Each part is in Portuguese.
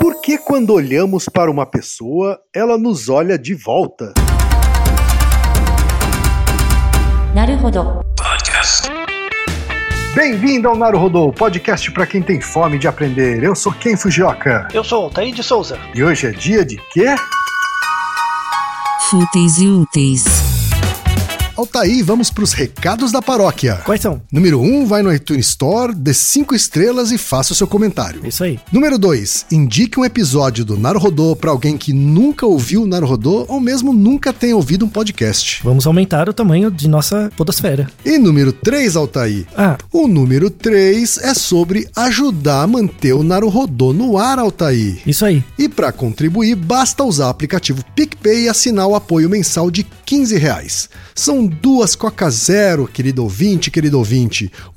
Por que quando olhamos para uma pessoa, ela nos olha de volta? Naruhodo Podcast. Bem-vindo ao Naruhodo, podcast para quem tem fome de aprender. Eu sou Ken Fujioka. Eu sou o Taíde Souza. E hoje é dia de quê? Fúteis e úteis. Altaí, vamos para os recados da paróquia. Quais são? Número 1, vai no iTunes Store, dê 5 estrelas e faça o seu comentário. Isso aí. Número 2, indique um episódio do Naruhodo para alguém que nunca ouviu o Naruhodo ou mesmo nunca tenha ouvido um podcast. Vamos aumentar o tamanho de nossa podosfera. E número 3, Altaí. O número 3 é sobre ajudar a manter o Naruhodo no ar, Altaí. Isso aí. E para contribuir, basta usar o aplicativo PicPay e assinar o apoio mensal de R$15. São 2 Coca Zero, querido ouvinte.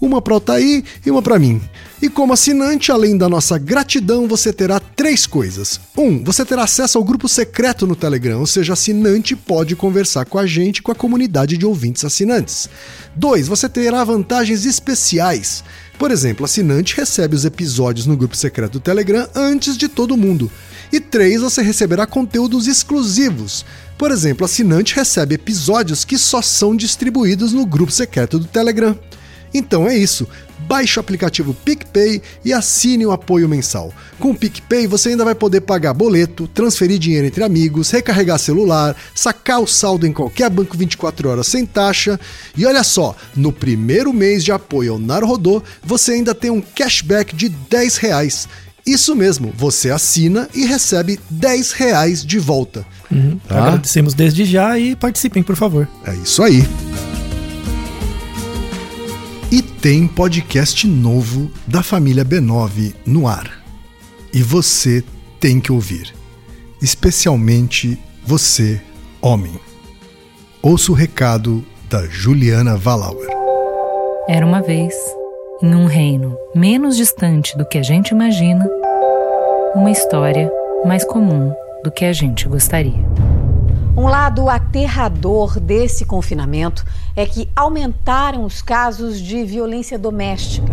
Uma pra Altaí e uma pra mim. E como assinante, além da nossa gratidão, você terá 3 coisas. 1, você terá acesso ao grupo secreto no Telegram, ou seja, assinante pode conversar com a gente, com a comunidade de ouvintes assinantes. 2, você terá vantagens especiais. Por exemplo, assinante recebe os episódios no grupo secreto do Telegram antes de todo mundo. E 3, você receberá conteúdos exclusivos. Por exemplo, assinante recebe episódios que só são distribuídos no grupo secreto do Telegram. Então é isso, baixe o aplicativo PicPay e assine o apoio mensal. Com o PicPay você ainda vai poder pagar boleto, transferir dinheiro entre amigos, recarregar celular, sacar o saldo em qualquer banco 24 horas sem taxa. E olha só, no primeiro mês de apoio ao Naruhodo, você ainda tem um cashback de R$10. Isso mesmo, você assina e recebe R$10 de volta. Tá? Agradecemos desde já e participem, por favor. É isso aí. E tem podcast novo da família B9 no ar. E você tem que ouvir. Especialmente você, homem. Ouça o recado da Juliana Wallauer. Era uma vez... Num reino menos distante do que a gente imagina, uma história mais comum do que a gente gostaria. Um lado aterrador desse confinamento é que aumentaram os casos de violência doméstica.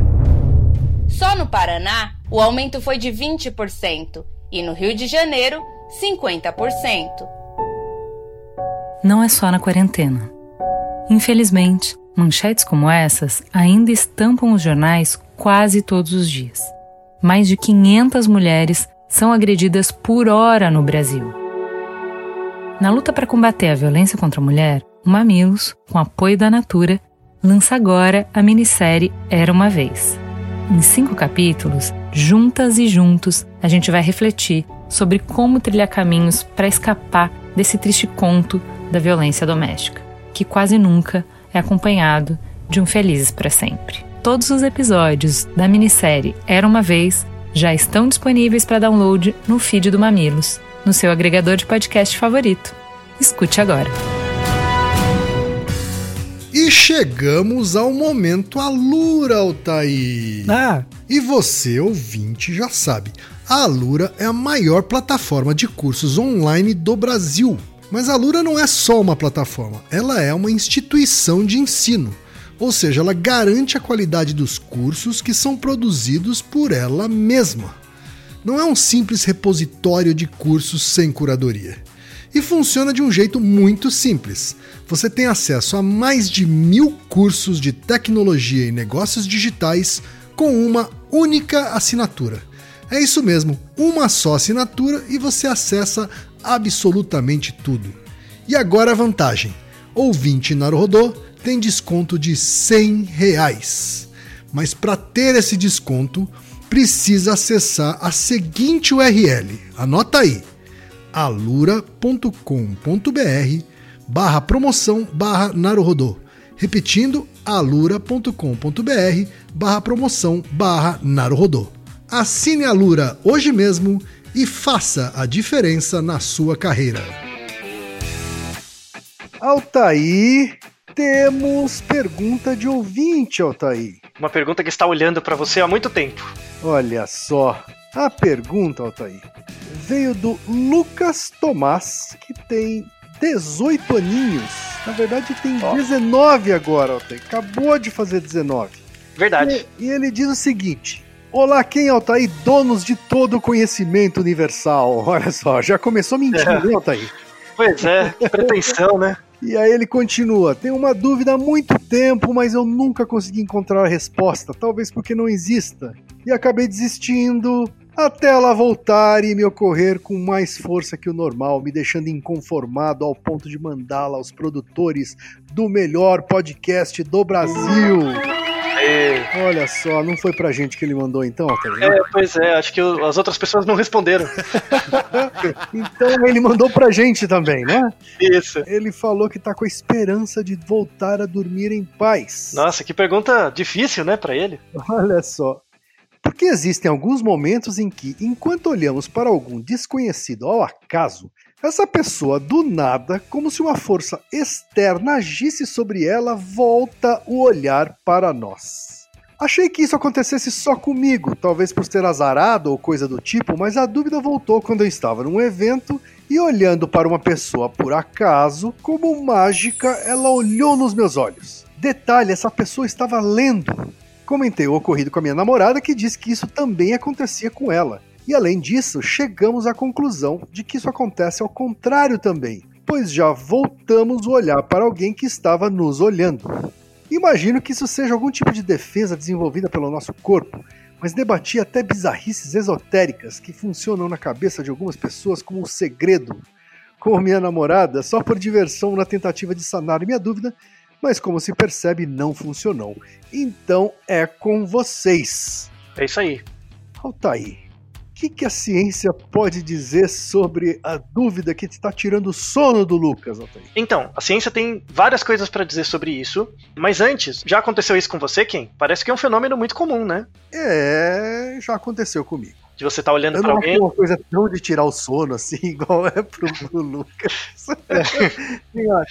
Só no Paraná, o aumento foi de 20% e no Rio de Janeiro, 50%. Não é só na quarentena. Infelizmente, manchetes como essas ainda estampam os jornais quase todos os dias. Mais de 500 mulheres são agredidas por hora no Brasil. Na luta para combater a violência contra a mulher, o Mamilos, com apoio da Natura, lança agora a minissérie Era Uma Vez. Em 5 capítulos, juntas e juntos, a gente vai refletir sobre como trilhar caminhos para escapar desse triste conto da violência doméstica, que quase nunca é acompanhado de um Felizes para Sempre. Todos os episódios da minissérie Era Uma Vez já estão disponíveis para download no feed do Mamilos, no seu agregador de podcast favorito. Escute agora. E chegamos ao momento Alura, Altaí. E você, ouvinte, já sabe, a Alura é a maior plataforma de cursos online do Brasil. Mas a Alura não é só uma plataforma, ela é uma instituição de ensino, ou seja, ela garante a qualidade dos cursos que são produzidos por ela mesma. Não é um simples repositório de cursos sem curadoria. E funciona de um jeito muito simples. Você tem acesso a mais de 1000 cursos de tecnologia e negócios digitais com uma única assinatura. É isso mesmo, uma só assinatura e você acessa absolutamente tudo. E agora a vantagem: ouvinte Naruhodo tem desconto de R$100. Mas para ter esse desconto, precisa acessar a seguinte URL. Anota aí: alura.com.br/promoção/Naruhodo. Repetindo, alura.com.br/promoção/Naruhodo. Assine a Alura hoje mesmo e faça a diferença na sua carreira. Altaí, temos pergunta de ouvinte, Altaí. Uma pergunta que está olhando para você há muito tempo. Olha só, a pergunta, Altaí, veio do Lucas Tomás, que tem 18 aninhos. Na verdade, tem 19 agora, Altaí. Acabou de fazer 19. Verdade. E ele diz o seguinte: Olá, quem é Altaí? Donos de todo o conhecimento universal. Olha só, já começou mentindo, né, Altaí? Pois é, que pretensão, né? E aí ele continua, tenho uma dúvida há muito tempo, mas eu nunca consegui encontrar a resposta, talvez porque não exista. E acabei desistindo, até ela voltar e me ocorrer com mais força que o normal, me deixando inconformado ao ponto de mandá-la aos produtores do melhor podcast do Brasil. É. Olha só, não foi pra gente que ele mandou então? Pois é, acho que as outras pessoas não responderam. Então ele mandou pra gente também, né? Isso. Ele falou que tá com a esperança de voltar a dormir em paz. Nossa, que pergunta difícil, né, pra ele? Olha só. Porque existem alguns momentos em que, enquanto olhamos para algum desconhecido ao acaso, essa pessoa, do nada, como se uma força externa agisse sobre ela, volta o olhar para nós. Achei que isso acontecesse só comigo, talvez por ser azarado ou coisa do tipo, mas a dúvida voltou quando eu estava num evento e, olhando para uma pessoa por acaso, como mágica, ela olhou nos meus olhos. Detalhe, essa pessoa estava lendo. Comentei o ocorrido com a minha namorada, que disse que isso também acontecia com ela. E além disso, chegamos à conclusão de que isso acontece ao contrário também, pois já voltamos o olhar para alguém que estava nos olhando. Imagino que isso seja algum tipo de defesa desenvolvida pelo nosso corpo, mas debati até bizarrices esotéricas que funcionam na cabeça de algumas pessoas como um segredo. Com minha namorada, só por diversão na tentativa de sanar minha dúvida, mas como se percebe, não funcionou. Então é com vocês. É isso aí. Altaí. O que a ciência pode dizer sobre a dúvida que está tirando o sono do Lucas, Altaí? Então, a ciência tem várias coisas para dizer sobre isso, mas antes, já aconteceu isso com você, Ken? Parece que é um fenômeno muito comum, né? É, já aconteceu comigo. De você estar olhando para alguém... Eu não acho uma coisa tão de tirar o sono, assim, igual é pro Lucas.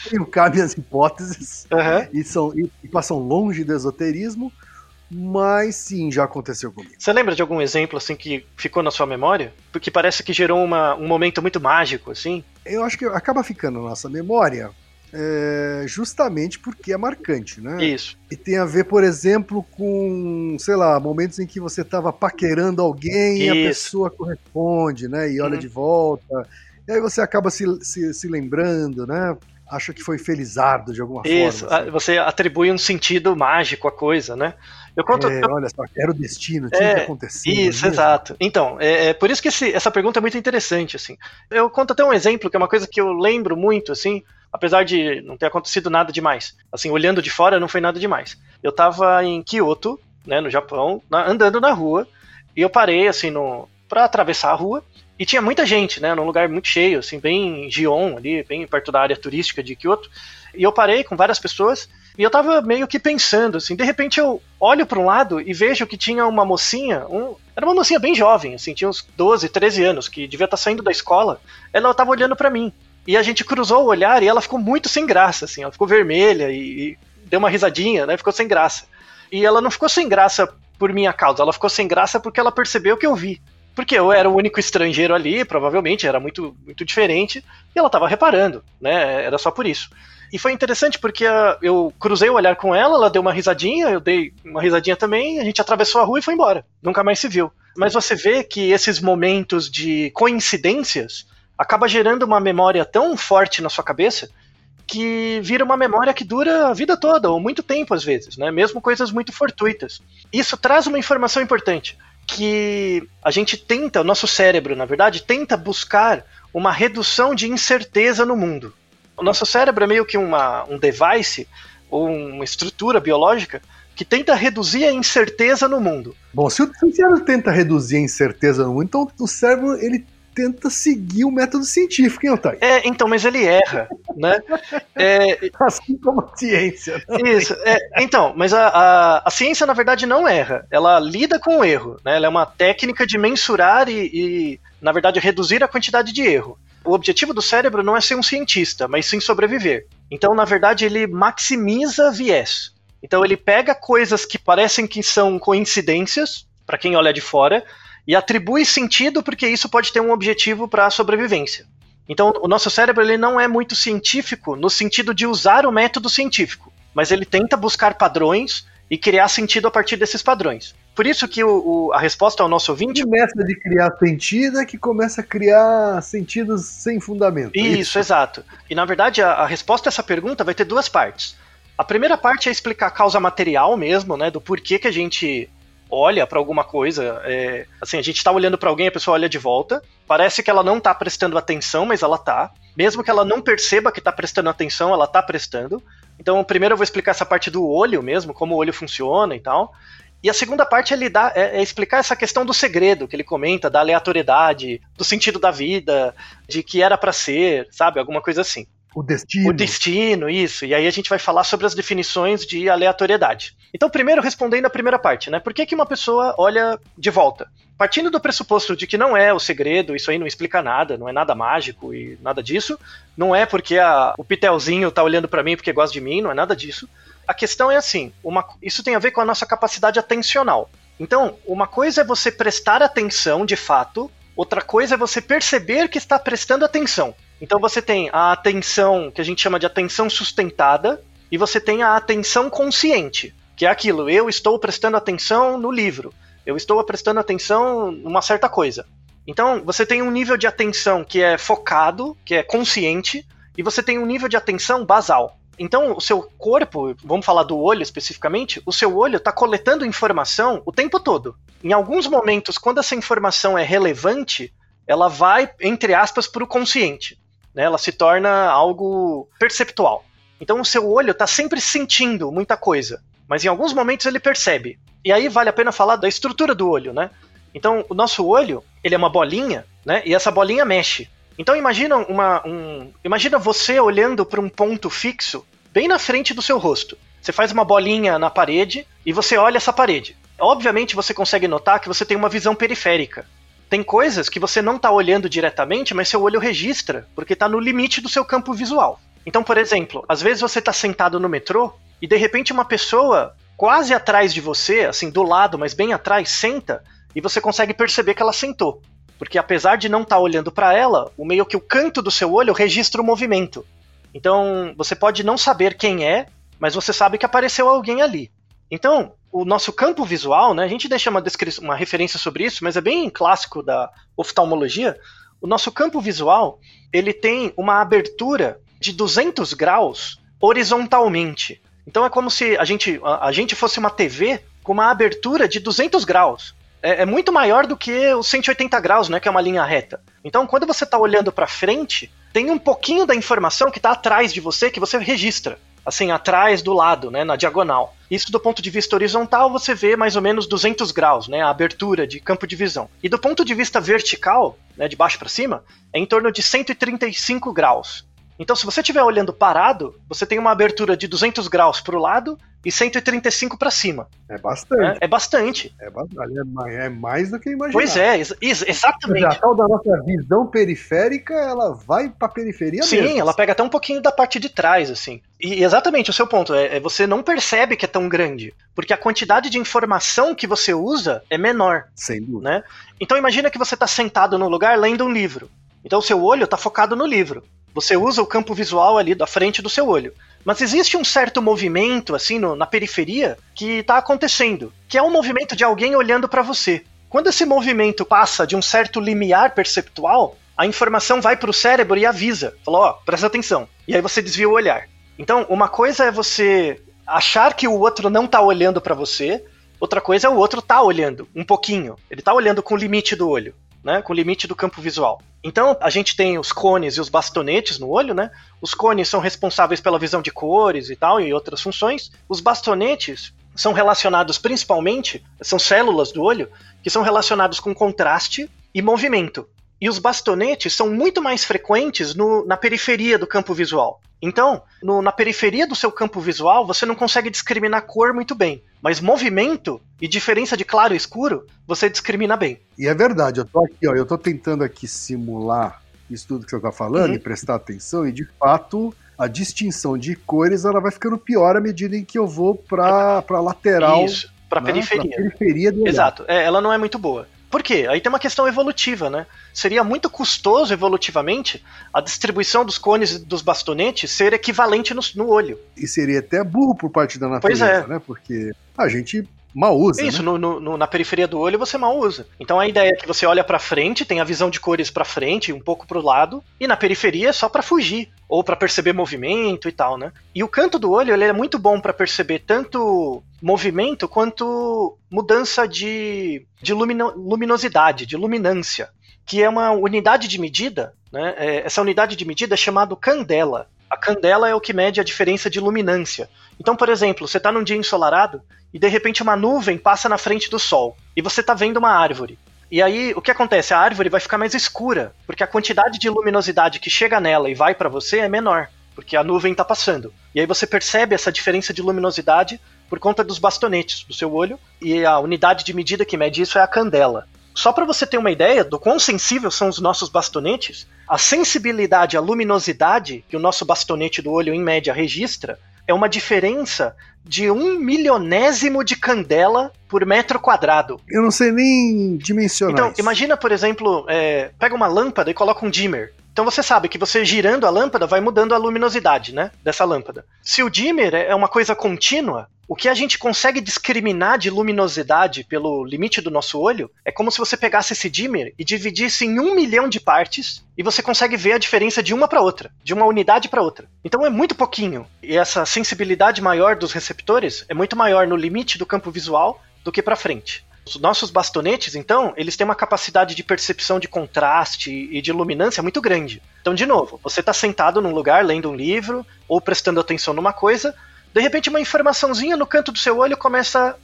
Tenho cá minhas hipóteses, e passam longe do esoterismo, mas sim, já aconteceu comigo. Você lembra de algum exemplo assim que ficou na sua memória? Porque parece que gerou um momento muito mágico, assim. Eu acho que acaba ficando na nossa memória justamente porque é marcante, né? Isso. E tem a ver, por exemplo, com, sei lá, momentos em que você estava paquerando alguém e a pessoa corresponde, né? E olha de volta. E aí você acaba se lembrando, né? Acho que foi felizardo de alguma forma. Assim. Você atribui um sentido mágico à coisa, né? Olha só, era o destino, tinha que acontecer. Isso, exato. Então, é por isso que essa pergunta é muito interessante, assim. Eu conto até um exemplo, que é uma coisa que eu lembro muito, assim, apesar de não ter acontecido nada demais. Assim, olhando de fora, não foi nada demais. Eu tava em Kyoto, né, no Japão, andando na rua, e eu parei, assim, pra atravessar a rua, e tinha muita gente, né, num lugar muito cheio, assim, bem Gion ali, bem perto da área turística de Kyoto, e eu parei com várias pessoas, e eu tava meio que pensando, assim, de repente eu olho para um lado e vejo que tinha uma mocinha, era uma mocinha bem jovem, assim, tinha uns 12, 13 anos, que devia estar saindo da escola, ela tava olhando para mim, e a gente cruzou o olhar e ela ficou muito sem graça, assim, ela ficou vermelha e deu uma risadinha, né, ficou sem graça, e ela não ficou sem graça por minha causa, ela ficou sem graça porque ela percebeu que eu vi. Porque eu era o único estrangeiro ali, provavelmente, era muito, muito diferente, e ela estava reparando, né? Era só por isso. E foi interessante porque eu cruzei o olhar com ela, ela deu uma risadinha, eu dei uma risadinha também, a gente atravessou a rua e foi embora. Nunca mais se viu. Mas você vê que esses momentos de coincidências acaba gerando uma memória tão forte na sua cabeça que vira uma memória que dura a vida toda, ou muito tempo às vezes, né? Mesmo coisas muito fortuitas. Isso traz uma informação importante, que a gente tenta, o nosso cérebro, na verdade, tenta buscar uma redução de incerteza no mundo. O nosso cérebro é meio que um device, ou uma estrutura biológica, que tenta reduzir a incerteza no mundo. Bom, se o cérebro tenta reduzir a incerteza no mundo, então o cérebro, ele tenta seguir o método científico, hein, Otávio? Então, mas ele erra, né? Assim como a ciência. Isso, então, mas a ciência, na verdade, não erra. Ela lida com o erro, né? Ela é uma técnica de mensurar e, na verdade, reduzir a quantidade de erro. O objetivo do cérebro não é ser um cientista, mas sim sobreviver. Então, na verdade, ele maximiza viés. Então, ele pega coisas que parecem que são coincidências, para quem olha de fora, e atribui sentido porque isso pode ter um objetivo para a sobrevivência. Então, o nosso cérebro ele não é muito científico no sentido de usar o método científico, mas ele tenta buscar padrões e criar sentido a partir desses padrões. Por isso que a resposta ao nosso ouvinte... Começa de criar sentido é que começa a criar sentidos sem fundamento. Isso, exato. E, na verdade, a resposta a essa pergunta vai ter duas partes. A primeira parte é explicar a causa material mesmo, né? Do porquê que a gente olha para alguma coisa. É, assim, a gente está olhando para alguém, a pessoa olha de volta. Parece que ela não está prestando atenção, mas ela está. Mesmo que ela não perceba que está prestando atenção, ela está prestando. Então, primeiro eu vou explicar essa parte do olho mesmo, como o olho funciona e tal. E a segunda parte é explicar essa questão do segredo que ele comenta, da aleatoriedade, do sentido da vida, de que era para ser, sabe? Alguma coisa assim. O destino. O destino, isso. E aí a gente vai falar sobre as definições de aleatoriedade. Então, primeiro, respondendo a primeira parte, né? Por que que uma pessoa olha de volta? Partindo do pressuposto de que não é o segredo, isso aí não explica nada, não é nada mágico e nada disso. Não é porque o Pitelzinho tá olhando para mim porque gosta de mim, não é nada disso. A questão é assim, isso tem a ver com a nossa capacidade atencional. Então, uma coisa é você prestar atenção, de fato. Outra coisa é você perceber que está prestando atenção. Então você tem a atenção, que a gente chama de atenção sustentada, e você tem a atenção consciente, que é aquilo, eu estou prestando atenção no livro, eu estou prestando atenção numa certa coisa. Então você tem um nível de atenção que é focado, que é consciente, e você tem um nível de atenção basal. Então o seu corpo, vamos falar do olho especificamente, o seu olho está coletando informação o tempo todo. Em alguns momentos, quando essa informação é relevante, ela vai, entre aspas, para o consciente, né? Ela se torna algo perceptual. Então o seu olho está sempre sentindo muita coisa, mas em alguns momentos ele percebe. E aí vale a pena falar da estrutura do olho, né? Então o nosso olho, ele é uma bolinha, né? E essa bolinha mexe. Então imagina você olhando para um ponto fixo bem na frente do seu rosto. Você faz uma bolinha na parede e você olha essa parede. Obviamente você consegue notar que você tem uma visão periférica. Tem coisas que você não está olhando diretamente, mas seu olho registra, porque está no limite do seu campo visual. Então, por exemplo, às vezes você está sentado no metrô e de repente uma pessoa quase atrás de você, assim, do lado, mas bem atrás, senta e você consegue perceber que ela sentou. Porque apesar de não estar olhando para ela, meio que o canto do seu olho registra o movimento. Então, você pode não saber quem é, mas você sabe que apareceu alguém ali. Então, o nosso campo visual, né, a gente deixa uma referência sobre isso, mas é bem clássico da oftalmologia, o nosso campo visual, ele tem uma abertura de 200 graus horizontalmente. Então é como se a gente fosse uma TV com uma abertura de 200 graus. É muito maior do que os 180 graus, né, que é uma linha reta. Então quando você está olhando para frente, tem um pouquinho da informação que está atrás de você, que você registra. Assim, atrás do lado, né, na diagonal. Isso do ponto de vista horizontal, você vê mais ou menos 200 graus, né, a abertura de campo de visão. E do ponto de vista vertical, né, de baixo para cima, é em torno de 135 graus. Então, se você estiver olhando parado, você tem uma abertura de 200 graus para o lado e 135 para cima. É bastante. É bastante. É mais do que imaginar. Pois é, exatamente. A tal da nossa visão periférica, ela vai para a periferia mesmo. Sim, ela pega até um pouquinho da parte de trás, assim. E exatamente, o seu ponto é você não percebe que é tão grande, porque a quantidade de informação que você usa é menor. Sem dúvida. Né? Então, imagina que você está sentado num lugar lendo um livro. Então, o seu olho está focado no livro. Você usa o campo visual ali da frente do seu olho. Mas existe um certo movimento, assim, na periferia, que está acontecendo, que é um movimento de alguém olhando para você. Quando esse movimento passa de um certo limiar perceptual, a informação vai para o cérebro e avisa. Fala, ó, presta atenção. E aí você desvia o olhar. Então, uma coisa é você achar que o outro não está olhando para você, outra coisa é o outro tá olhando, um pouquinho. Ele tá olhando com o limite do olho, né, com o limite do campo visual. Então, a gente tem os cones e os bastonetes no olho, né? Os cones são responsáveis pela visão de cores e tal, e outras funções. Os bastonetes são relacionados principalmente, são células do olho, que são relacionados com contraste e movimento. E os bastonetes são muito mais frequentes na periferia do campo visual. Então, na periferia do seu campo visual, você não consegue discriminar cor muito bem. Mas movimento e diferença de claro e escuro, você discrimina bem. E é verdade, eu tô tentando aqui simular isso tudo que você tá falando e prestar atenção, e de fato a distinção de cores ela vai ficando pior à medida em que eu vou pra lateral. Isso, pra, né, periferia. Pra periferia do olhar. Exato, ela não é muito boa. Por quê? Aí tem uma questão evolutiva, né? Seria muito custoso evolutivamente a distribuição dos cones e dos bastonetes ser equivalente no olho. E seria até burro por parte da natureza, né? Porque a gente mal usa. Isso, né? Na periferia do olho você mal usa. Então a ideia é que você olha pra frente, tem a visão de cores pra frente, um pouco pro lado, e na periferia é só pra fugir, ou pra perceber movimento e tal, né? E o canto do olho, ele é muito bom pra perceber tanto movimento quanto mudança de luminosidade, de luminância, que é uma unidade de medida, né? Essa unidade de medida é chamada candela. A candela é o que mede a diferença de luminância. Então, por exemplo, você está num dia ensolarado e de repente uma nuvem passa na frente do sol e você está vendo uma árvore. E aí, o que acontece? A árvore vai ficar mais escura, porque a quantidade de luminosidade que chega nela e vai para você é menor, porque a nuvem está passando. E aí você percebe essa diferença de luminosidade por conta dos bastonetes do seu olho, e a unidade de medida que mede isso é a candela. Só para você ter uma ideia do quão sensível são os nossos bastonetes, a sensibilidade à luminosidade que o nosso bastonete do olho, em média, registra é uma diferença de 1 milionésimo de candela por metro quadrado. Eu não sei nem dimensionar. Então, imagina, por exemplo, pega uma lâmpada e coloca um dimmer. Então você sabe que você girando a lâmpada vai mudando a luminosidade, né, dessa lâmpada. Se o dimmer é uma coisa contínua, o que a gente consegue discriminar de luminosidade pelo limite do nosso olho é como se você pegasse esse dimmer e dividisse em 1 milhão de partes e você consegue ver a diferença de uma para outra, de uma unidade para outra. Então é muito pouquinho. E essa sensibilidade maior dos receptores é muito maior no limite do campo visual do que para frente. Os nossos bastonetes, então, eles têm uma capacidade de percepção de contraste e de luminância muito grande. Então, de novo, você está sentado num lugar lendo um livro ou prestando atenção numa coisa, de repente uma informaçãozinha no canto do seu olho começa,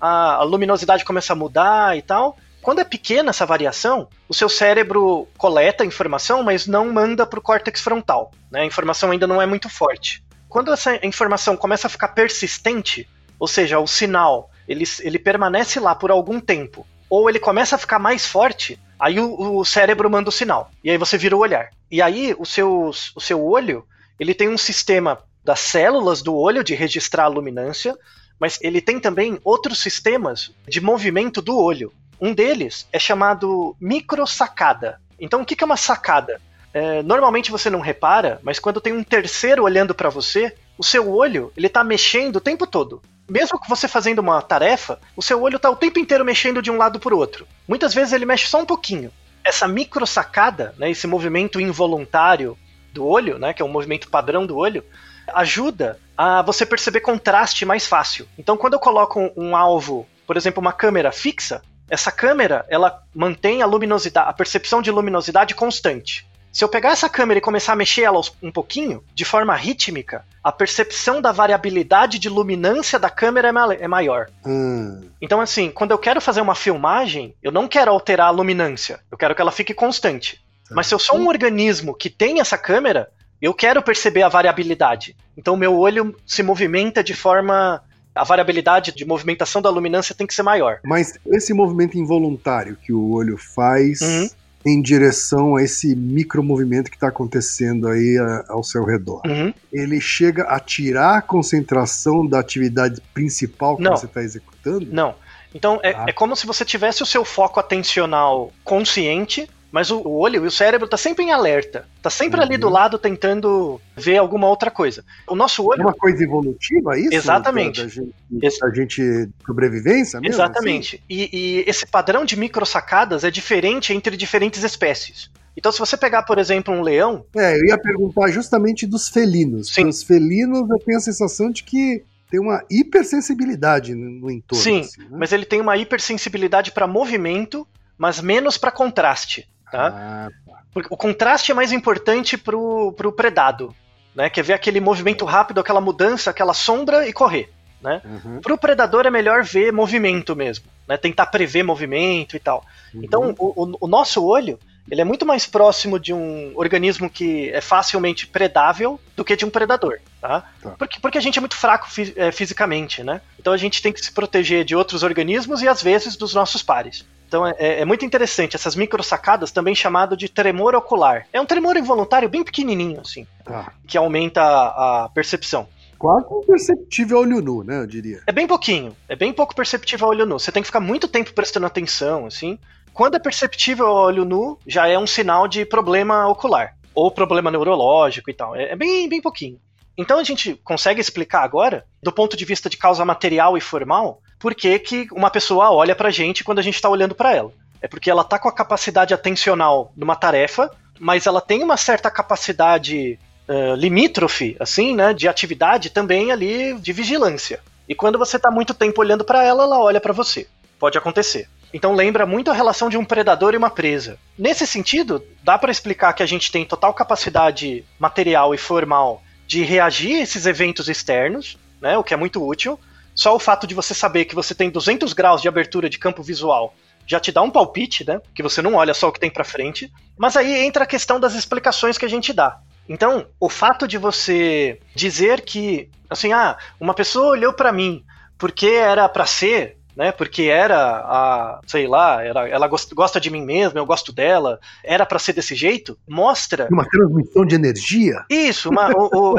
a luminosidade começa a mudar e tal. Quando é pequena essa variação, o seu cérebro coleta a informação, mas não manda para o córtex frontal, né? A informação ainda não é muito forte. Quando essa informação começa a ficar persistente, ou seja, o sinal ele permanece lá por algum tempo, ou ele começa a ficar mais forte, aí o cérebro manda o sinal, e aí você vira o olhar. E aí o seu olho, ele tem um sistema das células do olho de registrar a luminância, mas ele tem também outros sistemas de movimento do olho. Um deles é chamado microsacada. Então o que é uma sacada? Normalmente você não repara, mas quando tem um terceiro olhando para você, o seu olho ele tá mexendo o tempo todo. Mesmo que você fazendo uma tarefa, o seu olho está o tempo inteiro mexendo de um lado para o outro. Muitas vezes ele mexe só um pouquinho. Essa microsacada, né, esse movimento involuntário do olho, né, que é um movimento padrão do olho, ajuda a você perceber contraste mais fácil. Então, quando eu coloco um alvo, por exemplo, uma câmera fixa, essa câmera ela mantém a luminosidade, a percepção de luminosidade constante. Se eu pegar essa câmera e começar a mexer ela um pouquinho, de forma rítmica, a percepção da variabilidade de luminância da câmera é maior. Então, assim, quando eu quero fazer uma filmagem, eu não quero alterar a luminância. Eu quero que ela fique constante. Mas se eu sou um organismo que tem essa câmera, eu quero perceber a variabilidade. Então, meu olho se movimenta de forma... A variabilidade de movimentação da luminância tem que ser maior. Mas esse movimento involuntário que o olho faz... em direção a esse micromovimento que está acontecendo aí ao seu redor. Ele chega a tirar a concentração da atividade principal que você está executando? Não. Então é como se você tivesse o seu foco atencional consciente, mas o olho e o cérebro tá sempre em alerta. Tá sempre ali do lado tentando ver alguma outra coisa. O nosso olho... Uma coisa evolutiva, isso? Exatamente. Da gente sobrevivência mesmo? Exatamente. Assim? E esse padrão de microsacadas é diferente entre diferentes espécies. Então, se você pegar, por exemplo, um leão... eu ia perguntar justamente dos felinos. Sim. Os felinos, eu tenho a sensação de que tem uma hipersensibilidade no entorno. Sim, assim, né? Mas ele tem uma hipersensibilidade para movimento, mas menos para contraste. Tá? O contraste é mais importante pro predado, né? Que é ver aquele movimento rápido, aquela mudança, aquela sombra e correr, né? Pro predador é melhor ver movimento mesmo, né? Tentar prever movimento e tal. Então, o nosso olho, ele é muito mais próximo de um organismo que é facilmente predável do que de um predador, tá? Porque a gente é muito fraco fisicamente, né? Então a gente tem que se proteger de outros organismos e às vezes dos nossos pares. Então é muito interessante, essas microsacadas, também chamado de tremor ocular. É um tremor involuntário bem pequenininho, assim, que aumenta a percepção. Quase imperceptível a olho nu, né, eu diria. É bem pouquinho, é bem pouco perceptível a olho nu. Você tem que ficar muito tempo prestando atenção, assim. Quando é perceptível a olho nu, já é um sinal de problema ocular, ou problema neurológico e tal, é bem, bem pouquinho. Então a gente consegue explicar agora, do ponto de vista de causa material e formal, por que que uma pessoa olha pra gente quando a gente tá olhando pra ela. É porque ela tá com a capacidade atencional numa tarefa, mas ela tem uma certa capacidade limítrofe, assim, né, de atividade também ali de vigilância. E quando você tá muito tempo olhando pra ela, ela olha pra você. Pode acontecer. Então lembra muito a relação de um predador e uma presa. Nesse sentido, dá pra explicar que a gente tem total capacidade material e formal de reagir a esses eventos externos, né, o que é muito útil. Só o fato de você saber que você tem 200 graus de abertura de campo visual já te dá um palpite, né? Que você não olha só o que tem pra frente. Mas aí entra a questão das explicações que a gente dá. Então, o fato de você dizer que, assim, uma pessoa olhou pra mim porque era pra ser, né? Porque ela gosta de mim mesma, eu gosto dela, era pra ser desse jeito, mostra... Uma transmissão de energia? Isso,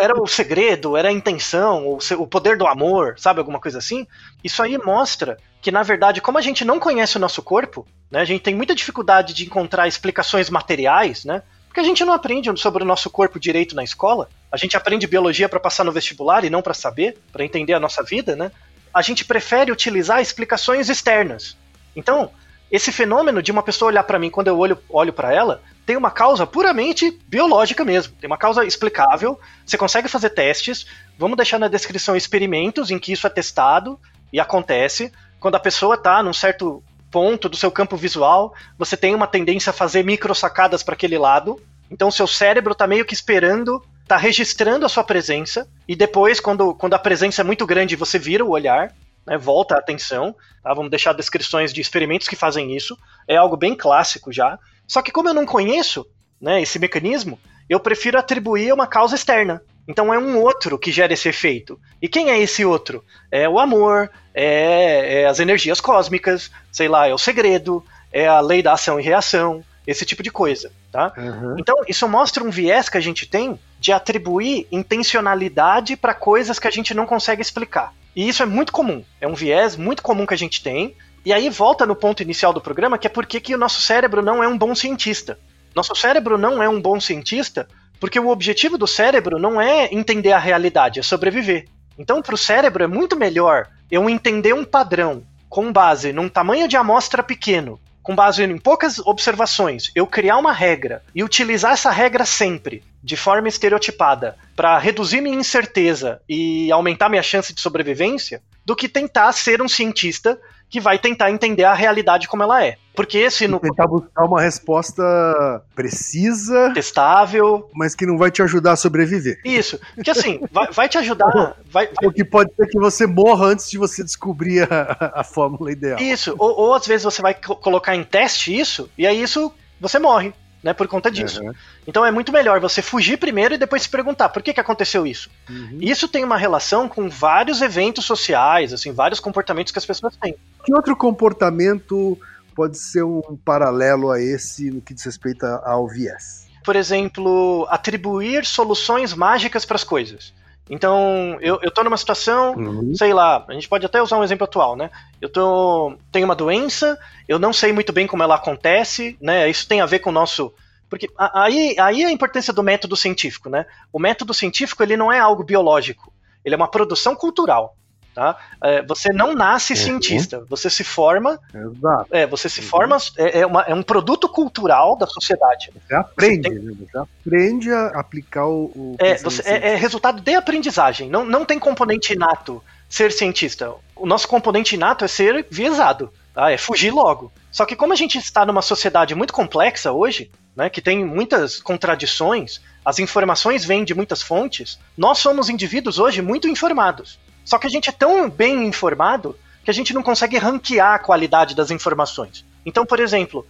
era o segredo, era a intenção, o poder do amor, sabe? Alguma coisa assim. Isso aí mostra que, na verdade, como a gente não conhece o nosso corpo, né? A gente tem muita dificuldade de encontrar explicações materiais, né? Porque a gente não aprende sobre o nosso corpo direito na escola. A gente aprende biologia para passar no vestibular e não para saber, para entender a nossa vida, né? A gente prefere utilizar explicações externas. Então, esse fenômeno de uma pessoa olhar para mim quando eu olho para ela, tem uma causa puramente biológica mesmo. Tem uma causa explicável, você consegue fazer testes. Vamos deixar na descrição experimentos em que isso é testado e acontece. Quando a pessoa está num certo ponto do seu campo visual, você tem uma tendência a fazer micro sacadas para aquele lado, então o seu cérebro tá meio que esperando, tá registrando a sua presença, e depois, quando a presença é muito grande, você vira o olhar, né, volta a atenção, tá? Vamos deixar descrições de experimentos que fazem isso, é algo bem clássico já, só que como eu não conheço, né, esse mecanismo, eu prefiro atribuir a uma causa externa. Então é um outro que gera esse efeito. E quem é esse outro? É o amor, é as energias cósmicas, é o segredo, é a lei da ação e reação, esse tipo de coisa, tá? Uhum. Então isso mostra um viés que a gente tem de atribuir intencionalidade para coisas que a gente não consegue explicar. E isso é muito comum, é um viés muito comum que a gente tem. E aí volta no ponto inicial do programa, que é por que o nosso cérebro não é um bom cientista. Nosso cérebro não é um bom cientista porque o objetivo do cérebro não é entender a realidade, é sobreviver. Então, para o cérebro, é muito melhor eu entender um padrão com base num tamanho de amostra pequeno, com base em poucas observações, eu criar uma regra e utilizar essa regra sempre, de forma estereotipada, para reduzir minha incerteza e aumentar minha chance de sobrevivência, do que tentar ser um cientista que vai tentar entender a realidade como ela é. Porque se não... Tentar buscar uma resposta precisa... Testável... Mas que não vai te ajudar a sobreviver. Isso. Porque assim, vai te ajudar... O que pode ser que você morra antes de você descobrir a fórmula ideal. Isso. Ou às vezes você vai colocar em teste isso, e aí isso você morre, né, por conta disso. Uhum. Então é muito melhor você fugir primeiro e depois se perguntar por que aconteceu isso. Uhum. Isso tem uma relação com vários eventos sociais, assim, vários comportamentos que as pessoas têm. Que outro comportamento pode ser um paralelo a esse no que diz respeito ao viés? Por exemplo, atribuir soluções mágicas para as coisas. Então, eu tô numa situação, uhum, a gente pode até usar um exemplo atual, né? Tenho uma doença, eu não sei muito bem como ela acontece, né? Isso tem a ver com o nosso... Porque aí a importância do método científico, né? O método científico, ele não é algo biológico, ele é uma produção cultural. Tá? Você não nasce cientista, você se forma. Exato. Você se forma, é um produto cultural da sociedade. Você aprende a aplicar o é resultado de aprendizagem, não tem componente inato ser cientista. O nosso componente inato é ser viesado, tá? É fugir logo. Só que como a gente está numa sociedade muito complexa hoje, né, que tem muitas contradições, as informações vêm de muitas fontes, nós somos indivíduos hoje muito informados. Só que a gente é tão bem informado que a gente não consegue ranquear a qualidade das informações. Então, por exemplo,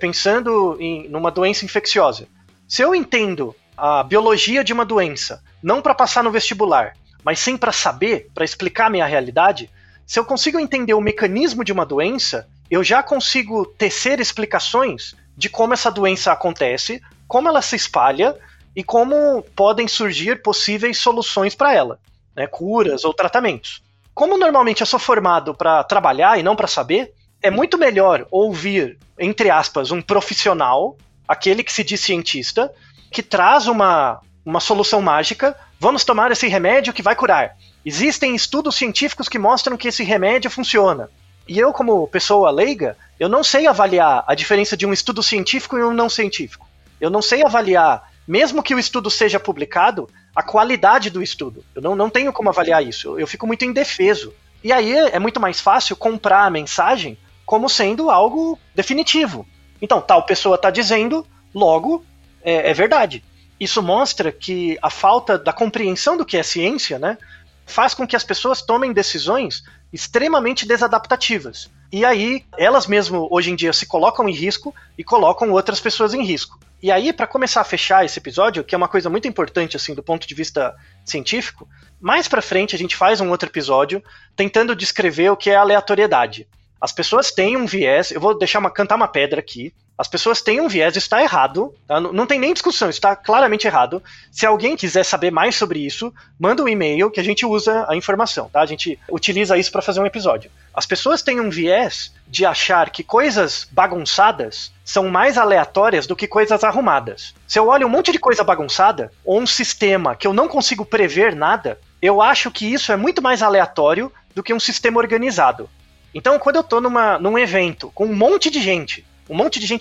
pensando numa doença infecciosa, se eu entendo a biologia de uma doença, não para passar no vestibular, mas sim para saber, para explicar a minha realidade, se eu consigo entender o mecanismo de uma doença, eu já consigo tecer explicações de como essa doença acontece, como ela se espalha e como podem surgir possíveis soluções para ela. Né, curas ou tratamentos. Como normalmente eu sou formado para trabalhar e não para saber, é muito melhor ouvir, entre aspas, um profissional, aquele que se diz cientista, que traz uma solução mágica Vamos tomar esse remédio que vai curar. Existem estudos científicos que mostram que esse remédio funciona. E eu, como pessoa leiga, eu não sei avaliar a diferença de um estudo científico e um não científico. Eu não sei avaliar, mesmo que o estudo seja publicado, a qualidade do estudo. Eu não tenho como avaliar isso. Eu fico muito indefeso. E aí é muito mais fácil comprar a mensagem como sendo algo definitivo. Então, tal pessoa está dizendo, logo, é verdade. Isso mostra que a falta da compreensão do que é ciência, né, faz com que as pessoas tomem decisões extremamente desadaptativas. E aí, elas mesmo, hoje em dia, se colocam em risco e colocam outras pessoas em risco. E aí, para começar a fechar esse episódio, que é uma coisa muito importante, assim, do ponto de vista científico, mais para frente a gente faz um outro episódio tentando descrever o que é aleatoriedade. As pessoas têm um viés, eu vou deixar cantar uma pedra aqui, as pessoas têm um viés, isso está errado, tá? Não tem nem discussão, isso está claramente errado. Se alguém quiser saber mais sobre isso, manda um e-mail que a gente usa a informação, tá? A gente utiliza isso para fazer um episódio. As pessoas têm um viés de achar que coisas bagunçadas são mais aleatórias do que coisas arrumadas. Se eu olho um monte de coisa bagunçada, ou um sistema que eu não consigo prever nada, eu acho que isso é muito mais aleatório do que um sistema organizado. Então, quando eu tô num evento com um monte de gente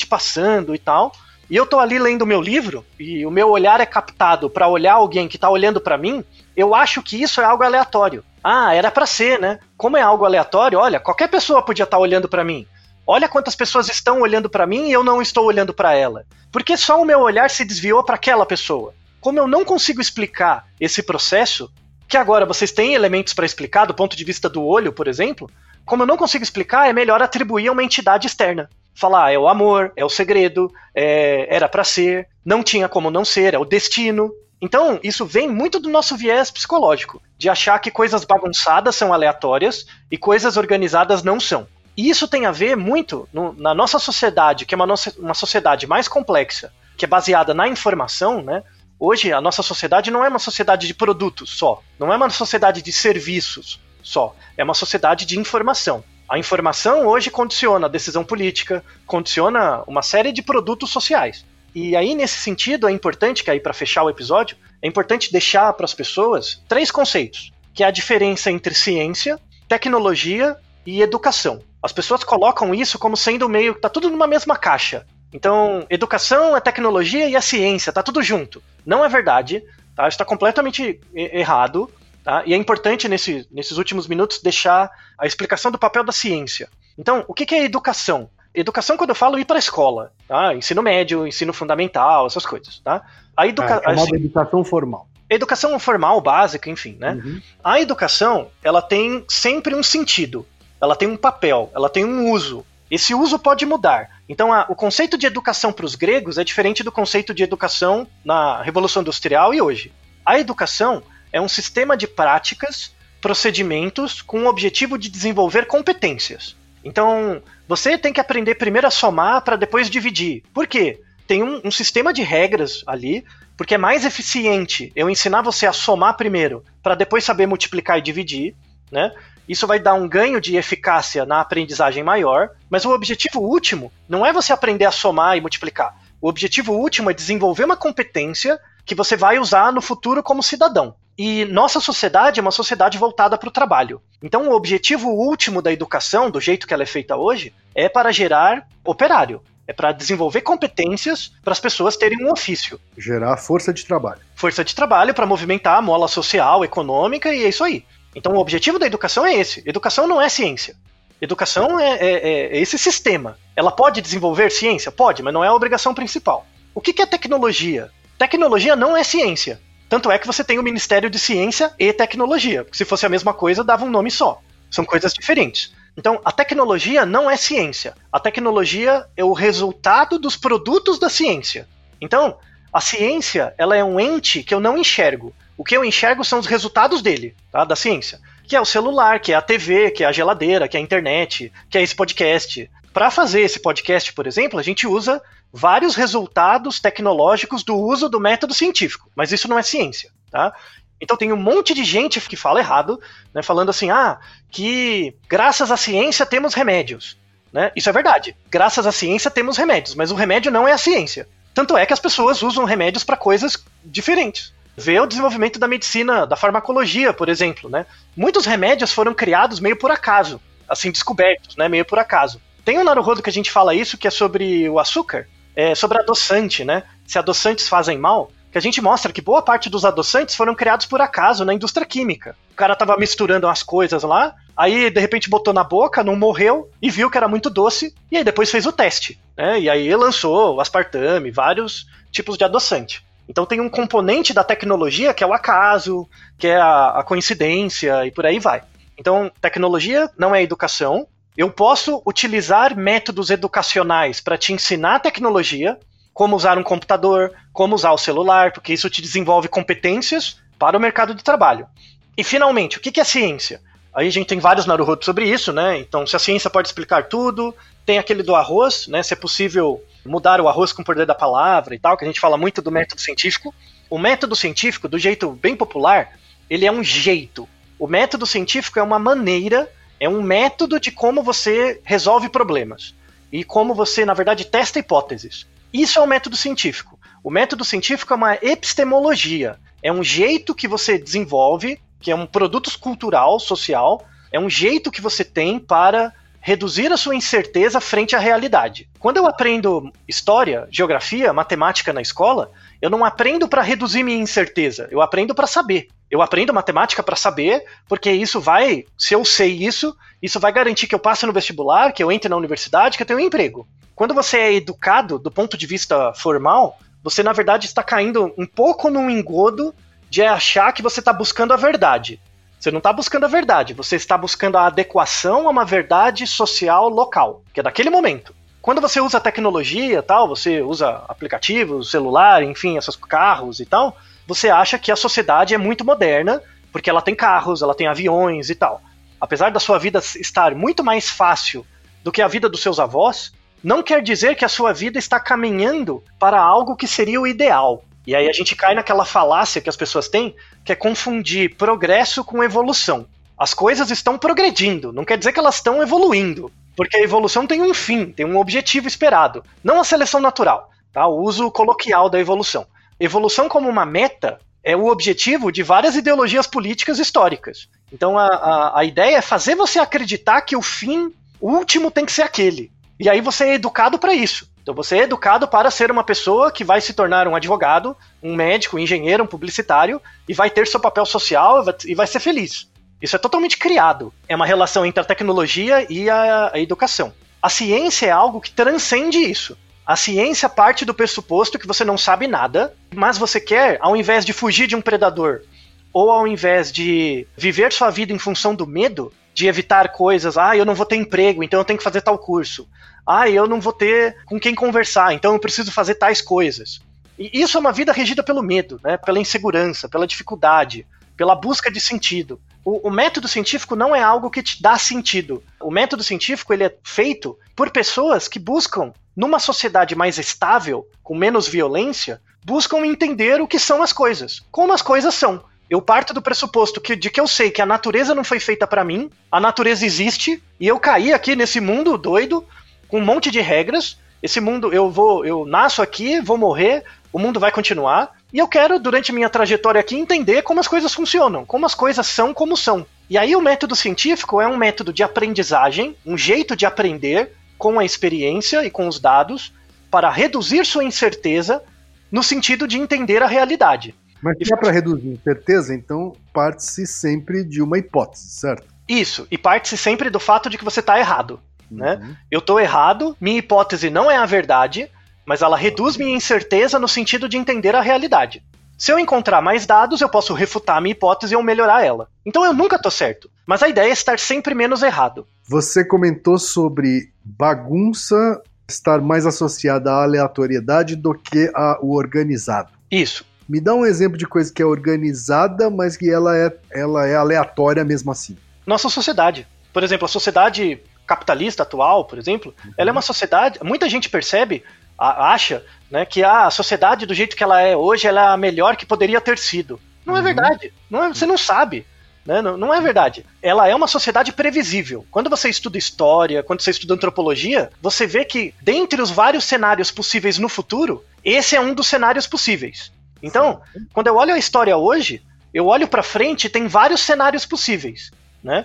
passando e tal, e eu tô ali lendo o meu livro, e o meu olhar é captado para olhar alguém que tá olhando para mim, eu acho que isso é algo aleatório. Ah, era para ser, né? Como é algo aleatório, olha, qualquer pessoa podia estar olhando para mim. Olha quantas pessoas estão olhando para mim e eu não estou olhando para ela. Porque só o meu olhar se desviou para aquela pessoa. Como eu não consigo explicar esse processo, que agora vocês têm elementos para explicar do ponto de vista do olho, por exemplo, como eu não consigo explicar, é melhor atribuir a uma entidade externa. Falar, é o amor, é o segredo, era pra ser, não tinha como não ser, é o destino. Então, isso vem muito do nosso viés psicológico, de achar que coisas bagunçadas são aleatórias e coisas organizadas não são. E isso tem a ver muito na nossa sociedade, que é uma sociedade mais complexa, que é baseada na informação, né? Hoje, a nossa sociedade não é uma sociedade de produtos só, não é uma sociedade de serviços só, é uma sociedade de informação. A informação hoje condiciona a decisão política, condiciona uma série de produtos sociais. E aí, nesse sentido, é importante, que aí para fechar o episódio, é importante deixar para as pessoas três conceitos, que é a diferença entre ciência, tecnologia e educação. As pessoas colocam isso como sendo meio que está tudo numa mesma caixa. Então, educação, a tecnologia e a ciência, está tudo junto. Não é verdade, tá? Isso está completamente errado. Tá? E é importante, nesses últimos minutos, deixar a explicação do papel da ciência. Então, o que é educação? Educação, quando eu falo, ir para a escola. Tá? Ensino médio, ensino fundamental, essas coisas. Tá? A educação formal. Educação formal, básica, enfim. Né? Uhum. A educação, ela tem sempre um sentido. Ela tem um papel, ela tem um uso. Esse uso pode mudar. Então, o conceito de educação para os gregos é diferente do conceito de educação na Revolução Industrial e hoje. A educação é um sistema de práticas, procedimentos, com o objetivo de desenvolver competências. Então, você tem que aprender primeiro a somar para depois dividir. Por quê? Tem um sistema de regras ali, porque é mais eficiente eu ensinar você a somar primeiro, para depois saber multiplicar e dividir, né? Isso vai dar um ganho de eficácia na aprendizagem maior, mas o objetivo último não é você aprender a somar e multiplicar. O objetivo último é desenvolver uma competência que você vai usar no futuro como cidadão. E nossa sociedade é uma sociedade voltada para o trabalho. Então, o objetivo último da educação, do jeito que ela é feita hoje, é para gerar operário. É para desenvolver competências para as pessoas terem um ofício. Gerar força de trabalho. Força de trabalho para movimentar a mola social, econômica, e é isso aí. Então, o objetivo da educação é esse. Educação não é ciência. Educação é esse sistema. Ela pode desenvolver ciência? Pode, mas não é a obrigação principal. O que é tecnologia? Tecnologia não é ciência. Tanto é que você tem o Ministério de Ciência e Tecnologia, porque se fosse a mesma coisa, dava um nome só. São coisas diferentes. Então, a tecnologia não é ciência. A tecnologia é o resultado dos produtos da ciência. Então, a ciência, ela é um ente que eu não enxergo. O que eu enxergo são os resultados dele, tá? Da ciência. Que é o celular, que é a TV, que é a geladeira, que é a internet, que é esse podcast. Para fazer esse podcast, por exemplo, a gente usa vários resultados tecnológicos do uso do método científico, mas isso não é ciência, tá? Então tem um monte de gente que fala errado, né, falando assim, que graças à ciência temos remédios, né? Isso é verdade, graças à ciência temos remédios, mas o remédio não é a ciência. Tanto é que as pessoas usam remédios para coisas diferentes. vê o desenvolvimento da medicina, da farmacologia, por exemplo, né? Muitos remédios foram criados meio por acaso, assim, descobertos, né? Meio por acaso. Tem um Naruhodo que a gente fala isso, que é sobre o açúcar, sobre adoçante, né? Se adoçantes fazem mal, que a gente mostra que boa parte dos adoçantes foram criados por acaso na indústria química. O cara tava misturando umas coisas lá, aí de repente botou na boca, não morreu, e viu que era muito doce, e aí depois fez o teste, né? E aí lançou o aspartame, vários tipos de adoçante. Então tem um componente da tecnologia que é o acaso, que é a coincidência, e por aí vai. Então, tecnologia não é educação. Eu posso utilizar métodos educacionais para te ensinar a tecnologia, como usar um computador, como usar o celular, porque isso te desenvolve competências para o mercado de trabalho. E, finalmente, o que é ciência? Aí a gente tem vários Naruhodos sobre isso, né? Então, se a ciência pode explicar tudo, tem aquele do arroz, né? Se é possível mudar o arroz com o poder da palavra e tal, que a gente fala muito do método científico. O método científico, do jeito bem popular, ele é um jeito. O método científico é uma maneira, é um método de como você resolve problemas e como você, na verdade, testa hipóteses. Isso é o método científico. O método científico é uma epistemologia, é um jeito que você desenvolve, que é um produto cultural, social, é um jeito que você tem para reduzir a sua incerteza frente à realidade. Quando eu aprendo história, geografia, matemática na escola, eu não aprendo para reduzir minha incerteza, eu aprendo para saber. Eu aprendo matemática para saber, porque isso vai, se eu sei isso, isso vai garantir que eu passe no vestibular, que eu entre na universidade, que eu tenho um emprego. Quando você é educado, do ponto de vista formal, você, na verdade, está caindo um pouco num engodo de achar que você está buscando a verdade. Você não está buscando a verdade, você está buscando a adequação a uma verdade social local, que é daquele momento. Quando você usa tecnologia, tal, você usa aplicativos, celular, enfim, esses carros e tal, você acha que a sociedade é muito moderna, porque ela tem carros, ela tem aviões e tal. Apesar da sua vida estar muito mais fácil do que a vida dos seus avós, não quer dizer que a sua vida está caminhando para algo que seria o ideal. E aí a gente cai naquela falácia que as pessoas têm, que é confundir progresso com evolução. As coisas estão progredindo, não quer dizer que elas estão evoluindo, porque a evolução tem um fim, tem um objetivo esperado, não a seleção natural, tá? O uso coloquial da evolução. Evolução como uma meta é o objetivo de várias ideologias políticas históricas. Então a ideia é fazer você acreditar que o fim último tem que ser aquele. E aí você é educado para isso. Então você é educado para ser uma pessoa que vai se tornar um advogado, um médico, um engenheiro, um publicitário, e vai ter seu papel social e vai ser feliz. Isso é totalmente criado. É uma relação entre a tecnologia e a educação. A ciência é algo que transcende isso. A ciência parte do pressuposto que você não sabe nada, mas você quer, ao invés de fugir de um predador, ou ao invés de viver sua vida em função do medo, de evitar coisas, ah, eu não vou ter emprego, então eu tenho que fazer tal curso. Ah, eu não vou ter com quem conversar, então eu preciso fazer tais coisas. E isso é uma vida regida pelo medo, né? Pela insegurança, pela dificuldade, pela busca de sentido. O método científico não é algo que te dá sentido. O método científico ele é feito por pessoas que buscam, numa sociedade mais estável, com menos violência, buscam entender o que são as coisas, como as coisas são. Eu parto do pressuposto de que eu sei que a natureza não foi feita pra mim, a natureza existe, e eu caí aqui nesse mundo doido, com um monte de regras, esse mundo, eu nasço aqui, vou morrer, o mundo vai continuar, e eu quero, durante minha trajetória aqui, entender como as coisas funcionam, como as coisas são como são. E aí o método científico é um método de aprendizagem, um jeito de aprender com a experiência e com os dados, para reduzir sua incerteza no sentido de entender a realidade. Mas se é para reduzir incerteza, então parte-se sempre de uma hipótese, certo? Isso, e parte-se sempre do fato de que você está errado. Uhum. Né? Eu estou errado, minha hipótese não é a verdade, mas ela reduz minha incerteza no sentido de entender a realidade. Se eu encontrar mais dados, eu posso refutar a minha hipótese ou melhorar ela. Então eu nunca estou certo, mas a ideia é estar sempre menos errado. Você comentou sobre bagunça estar mais associada à aleatoriedade do que ao organizado. Isso. Me dá um exemplo de coisa que é organizada, mas que ela é aleatória mesmo assim. Nossa sociedade. Por exemplo, a sociedade capitalista atual, por exemplo, uhum. Ela é uma sociedade... Muita gente percebe, acha, né, que a sociedade do jeito que ela é hoje, ela é a melhor que poderia ter sido. Não uhum. É verdade. Não é, você não sabe. Né? Não é verdade. Ela é uma sociedade previsível. Quando você estuda história, quando você estuda antropologia, você vê que, dentre os vários cenários possíveis no futuro, esse é um dos cenários possíveis. Então, quando eu olho a história hoje, eu olho para frente e tem vários cenários possíveis, né?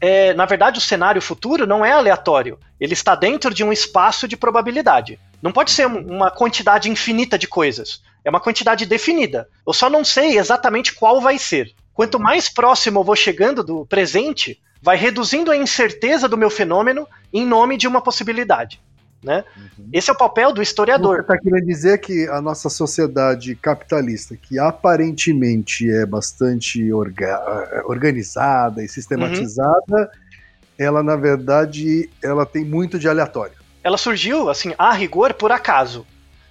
É, na verdade, o cenário futuro não é aleatório. Ele está dentro de um espaço de probabilidade. Não pode ser uma quantidade infinita de coisas. É uma quantidade definida. Eu só não sei exatamente qual vai ser. Quanto mais próximo eu vou chegando do presente, vai reduzindo a incerteza do meu fenômeno em nome de uma possibilidade, né? Uhum. Esse é o papel do historiador. Você está querendo dizer que a nossa sociedade capitalista, que aparentemente é bastante organizada e sistematizada, uhum, ela, na verdade, ela tem muito de aleatório. Ela surgiu, assim, a rigor, por acaso.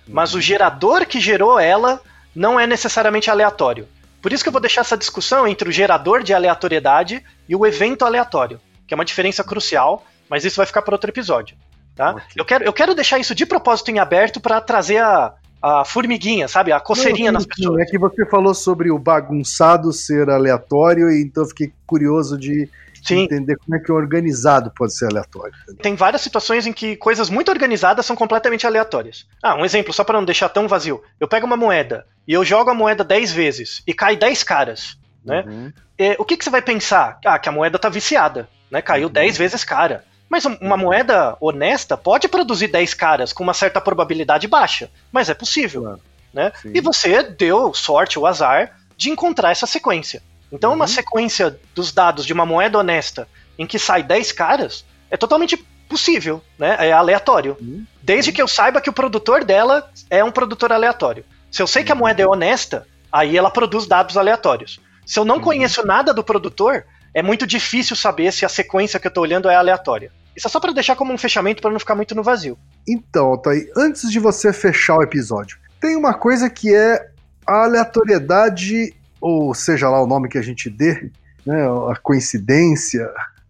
Mas o gerador que gerou ela não é necessariamente aleatório. Por isso que eu vou deixar essa discussão entre o gerador de aleatoriedade e o evento aleatório, que é uma diferença crucial, mas isso vai ficar para outro episódio, tá? Okay. Eu quero deixar isso de propósito em aberto para trazer a formiguinha, sabe? A coceirinha nas pessoas. É que você falou sobre o bagunçado ser aleatório, e então eu fiquei curioso de... Sim. Entender como é que o organizado pode ser aleatório. Tem várias situações em que coisas muito organizadas são completamente aleatórias. Ah, um exemplo, só para não deixar tão vazio. Eu pego uma moeda e eu jogo a moeda 10 vezes e cai 10 caras, né? Uhum. O que você vai pensar? Ah, que a moeda tá viciada, né? Caiu 10 vezes cara. Mas uma moeda honesta pode produzir 10 caras com uma certa probabilidade baixa, mas é possível, claro, né? Sim. E você deu sorte ou azar de encontrar essa sequência. Então, uma sequência dos dados de uma moeda honesta em que sai 10 caras é totalmente possível, né? É aleatório. Desde que eu saiba que o produtor dela é um produtor aleatório. Se eu sei que a moeda é honesta, aí ela produz dados aleatórios. Se eu não conheço nada do produtor, é muito difícil saber se a sequência que eu estou olhando é aleatória. Isso é só para deixar como um fechamento para não ficar muito no vazio. Então, Taí, antes de você fechar o episódio, tem uma coisa que é a aleatoriedade, ou seja lá o nome que a gente dê, né, a coincidência,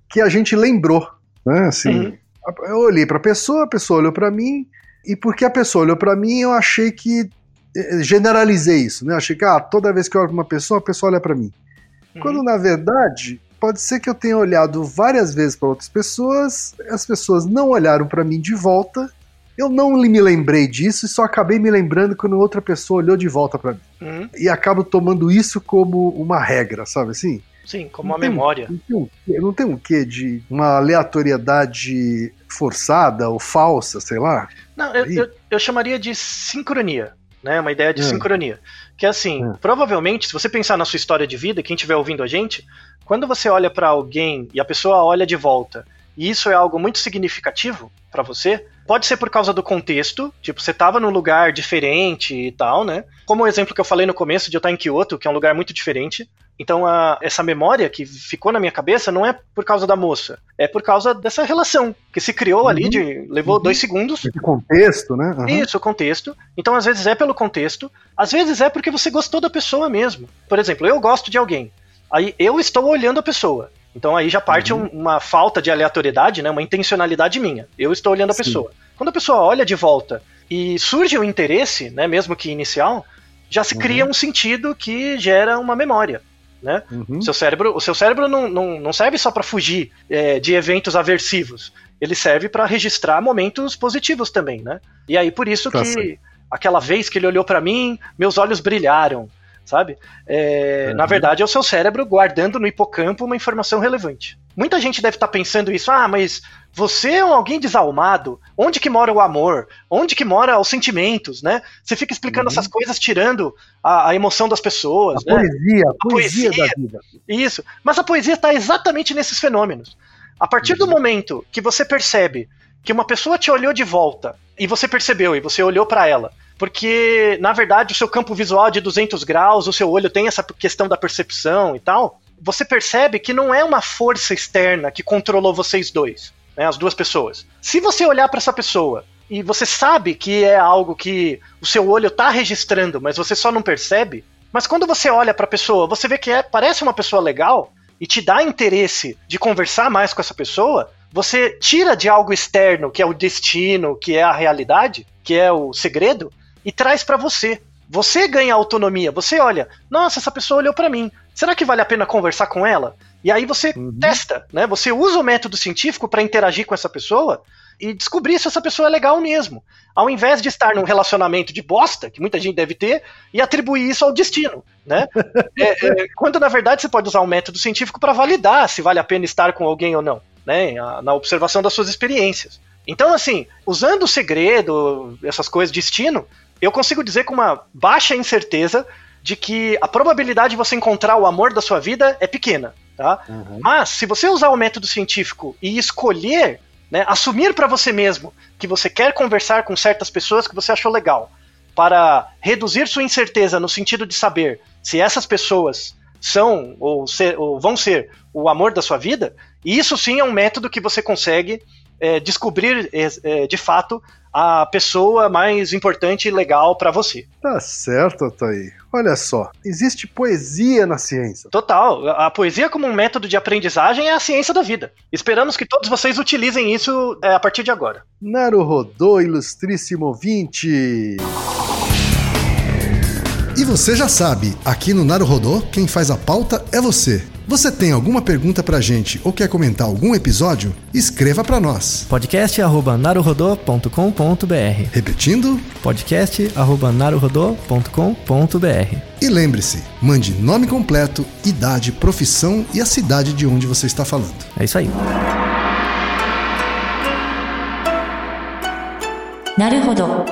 que a gente lembrou, né, assim, eu olhei para a pessoa olhou para mim, e porque a pessoa olhou para mim, eu achei que, generalizei isso, né, achei que toda vez que eu olho para uma pessoa, a pessoa olha para mim. Quando, na verdade, pode ser que eu tenha olhado várias vezes para outras pessoas, as pessoas não olharam para mim de volta, eu não me lembrei disso e só acabei me lembrando quando outra pessoa olhou de volta pra mim. E acabo tomando isso como uma regra, sabe assim? Sim, como não uma memória. Não tem um quê de uma aleatoriedade forçada ou falsa, sei lá? Não, eu chamaria de sincronia, né? Uma ideia de sincronia. Que assim, provavelmente, se você pensar na sua história de vida, quem estiver ouvindo a gente, quando você olha pra alguém e a pessoa olha de volta, e isso é algo muito significativo pra você, pode ser por causa do contexto, tipo, você estava num lugar diferente e tal, né? Como o exemplo que eu falei no começo de eu estar em Kyoto, que é um lugar muito diferente. Então, essa memória que ficou na minha cabeça não é por causa da moça, é por causa dessa relação que se criou ali, levou 2 segundos. Esse contexto, né? Isso, o contexto. Então, às vezes é pelo contexto, às vezes é porque você gostou da pessoa mesmo. Por exemplo, eu gosto de alguém, aí eu estou olhando a pessoa. Então aí já parte uma falta de aleatoriedade, né? Uma intencionalidade minha. Eu estou olhando a pessoa. Quando a pessoa olha de volta e surge um interesse, né, mesmo que inicial, já se cria um sentido que gera uma memória, né? O seu cérebro não serve só para fugir de eventos aversivos. Ele serve para registrar momentos positivos também, né? E aí por isso que aquela vez que ele olhou para mim, meus olhos brilharam, sabe? Na verdade, é o seu cérebro guardando no hipocampo uma informação relevante. Muita gente deve estar pensando isso, mas você é alguém desalmado, onde que mora o amor? Onde que mora os sentimentos, né? Você fica explicando essas coisas, tirando a emoção das pessoas, né? A poesia da vida. Isso, mas a poesia está exatamente nesses fenômenos. A partir do momento que você percebe que uma pessoa te olhou de volta, e você percebeu, e você olhou para ela, porque, na verdade, o seu campo visual é de 200 graus, o seu olho tem essa questão da percepção e tal, você percebe que não é uma força externa que controlou vocês dois, né, as duas pessoas. Se você olhar para essa pessoa e você sabe que é algo que o seu olho está registrando, mas você só não percebe, mas quando você olha para a pessoa, você vê que parece uma pessoa legal e te dá interesse de conversar mais com essa pessoa, você tira de algo externo, que é o destino, que é a realidade, que é o segredo, e traz pra você. Você ganha autonomia. Você olha, nossa, essa pessoa olhou pra mim. Será que vale a pena conversar com ela? E aí você testa, né? Você usa o método científico para interagir com essa pessoa e descobrir se essa pessoa é legal mesmo. Ao invés de estar num relacionamento de bosta, que muita gente deve ter, e atribuir isso ao destino, né? Quando, na verdade, você pode usar um método científico para validar se vale a pena estar com alguém ou não, né? Na observação das suas experiências. Então, assim, usando o segredo, essas coisas, destino, eu consigo dizer com uma baixa incerteza de que a probabilidade de você encontrar o amor da sua vida é pequena, tá? Uhum. Mas, se você usar o método científico e escolher, né, assumir para você mesmo que você quer conversar com certas pessoas que você achou legal, para reduzir sua incerteza no sentido de saber se essas pessoas são ou vão ser o amor da sua vida, isso sim é um método que você consegue descobrir de fato a pessoa mais importante e legal para você. Tá certo, Altaí. Olha só, existe poesia na ciência. Total, a poesia como um método de aprendizagem é a ciência da vida. Esperamos que todos vocês utilizem isso a partir de agora. Naruhodo, ilustríssimo ouvinte! E você já sabe, aqui no Naruhodo, quem faz a pauta é você. Você tem alguma pergunta pra gente ou quer comentar algum episódio? Escreva pra nós. podcast@naruhodo.com.br. Repetindo? podcast@naruhodo.com.br. E lembre-se, mande nome completo, idade, profissão e a cidade de onde você está falando. É isso aí. Naruhodo.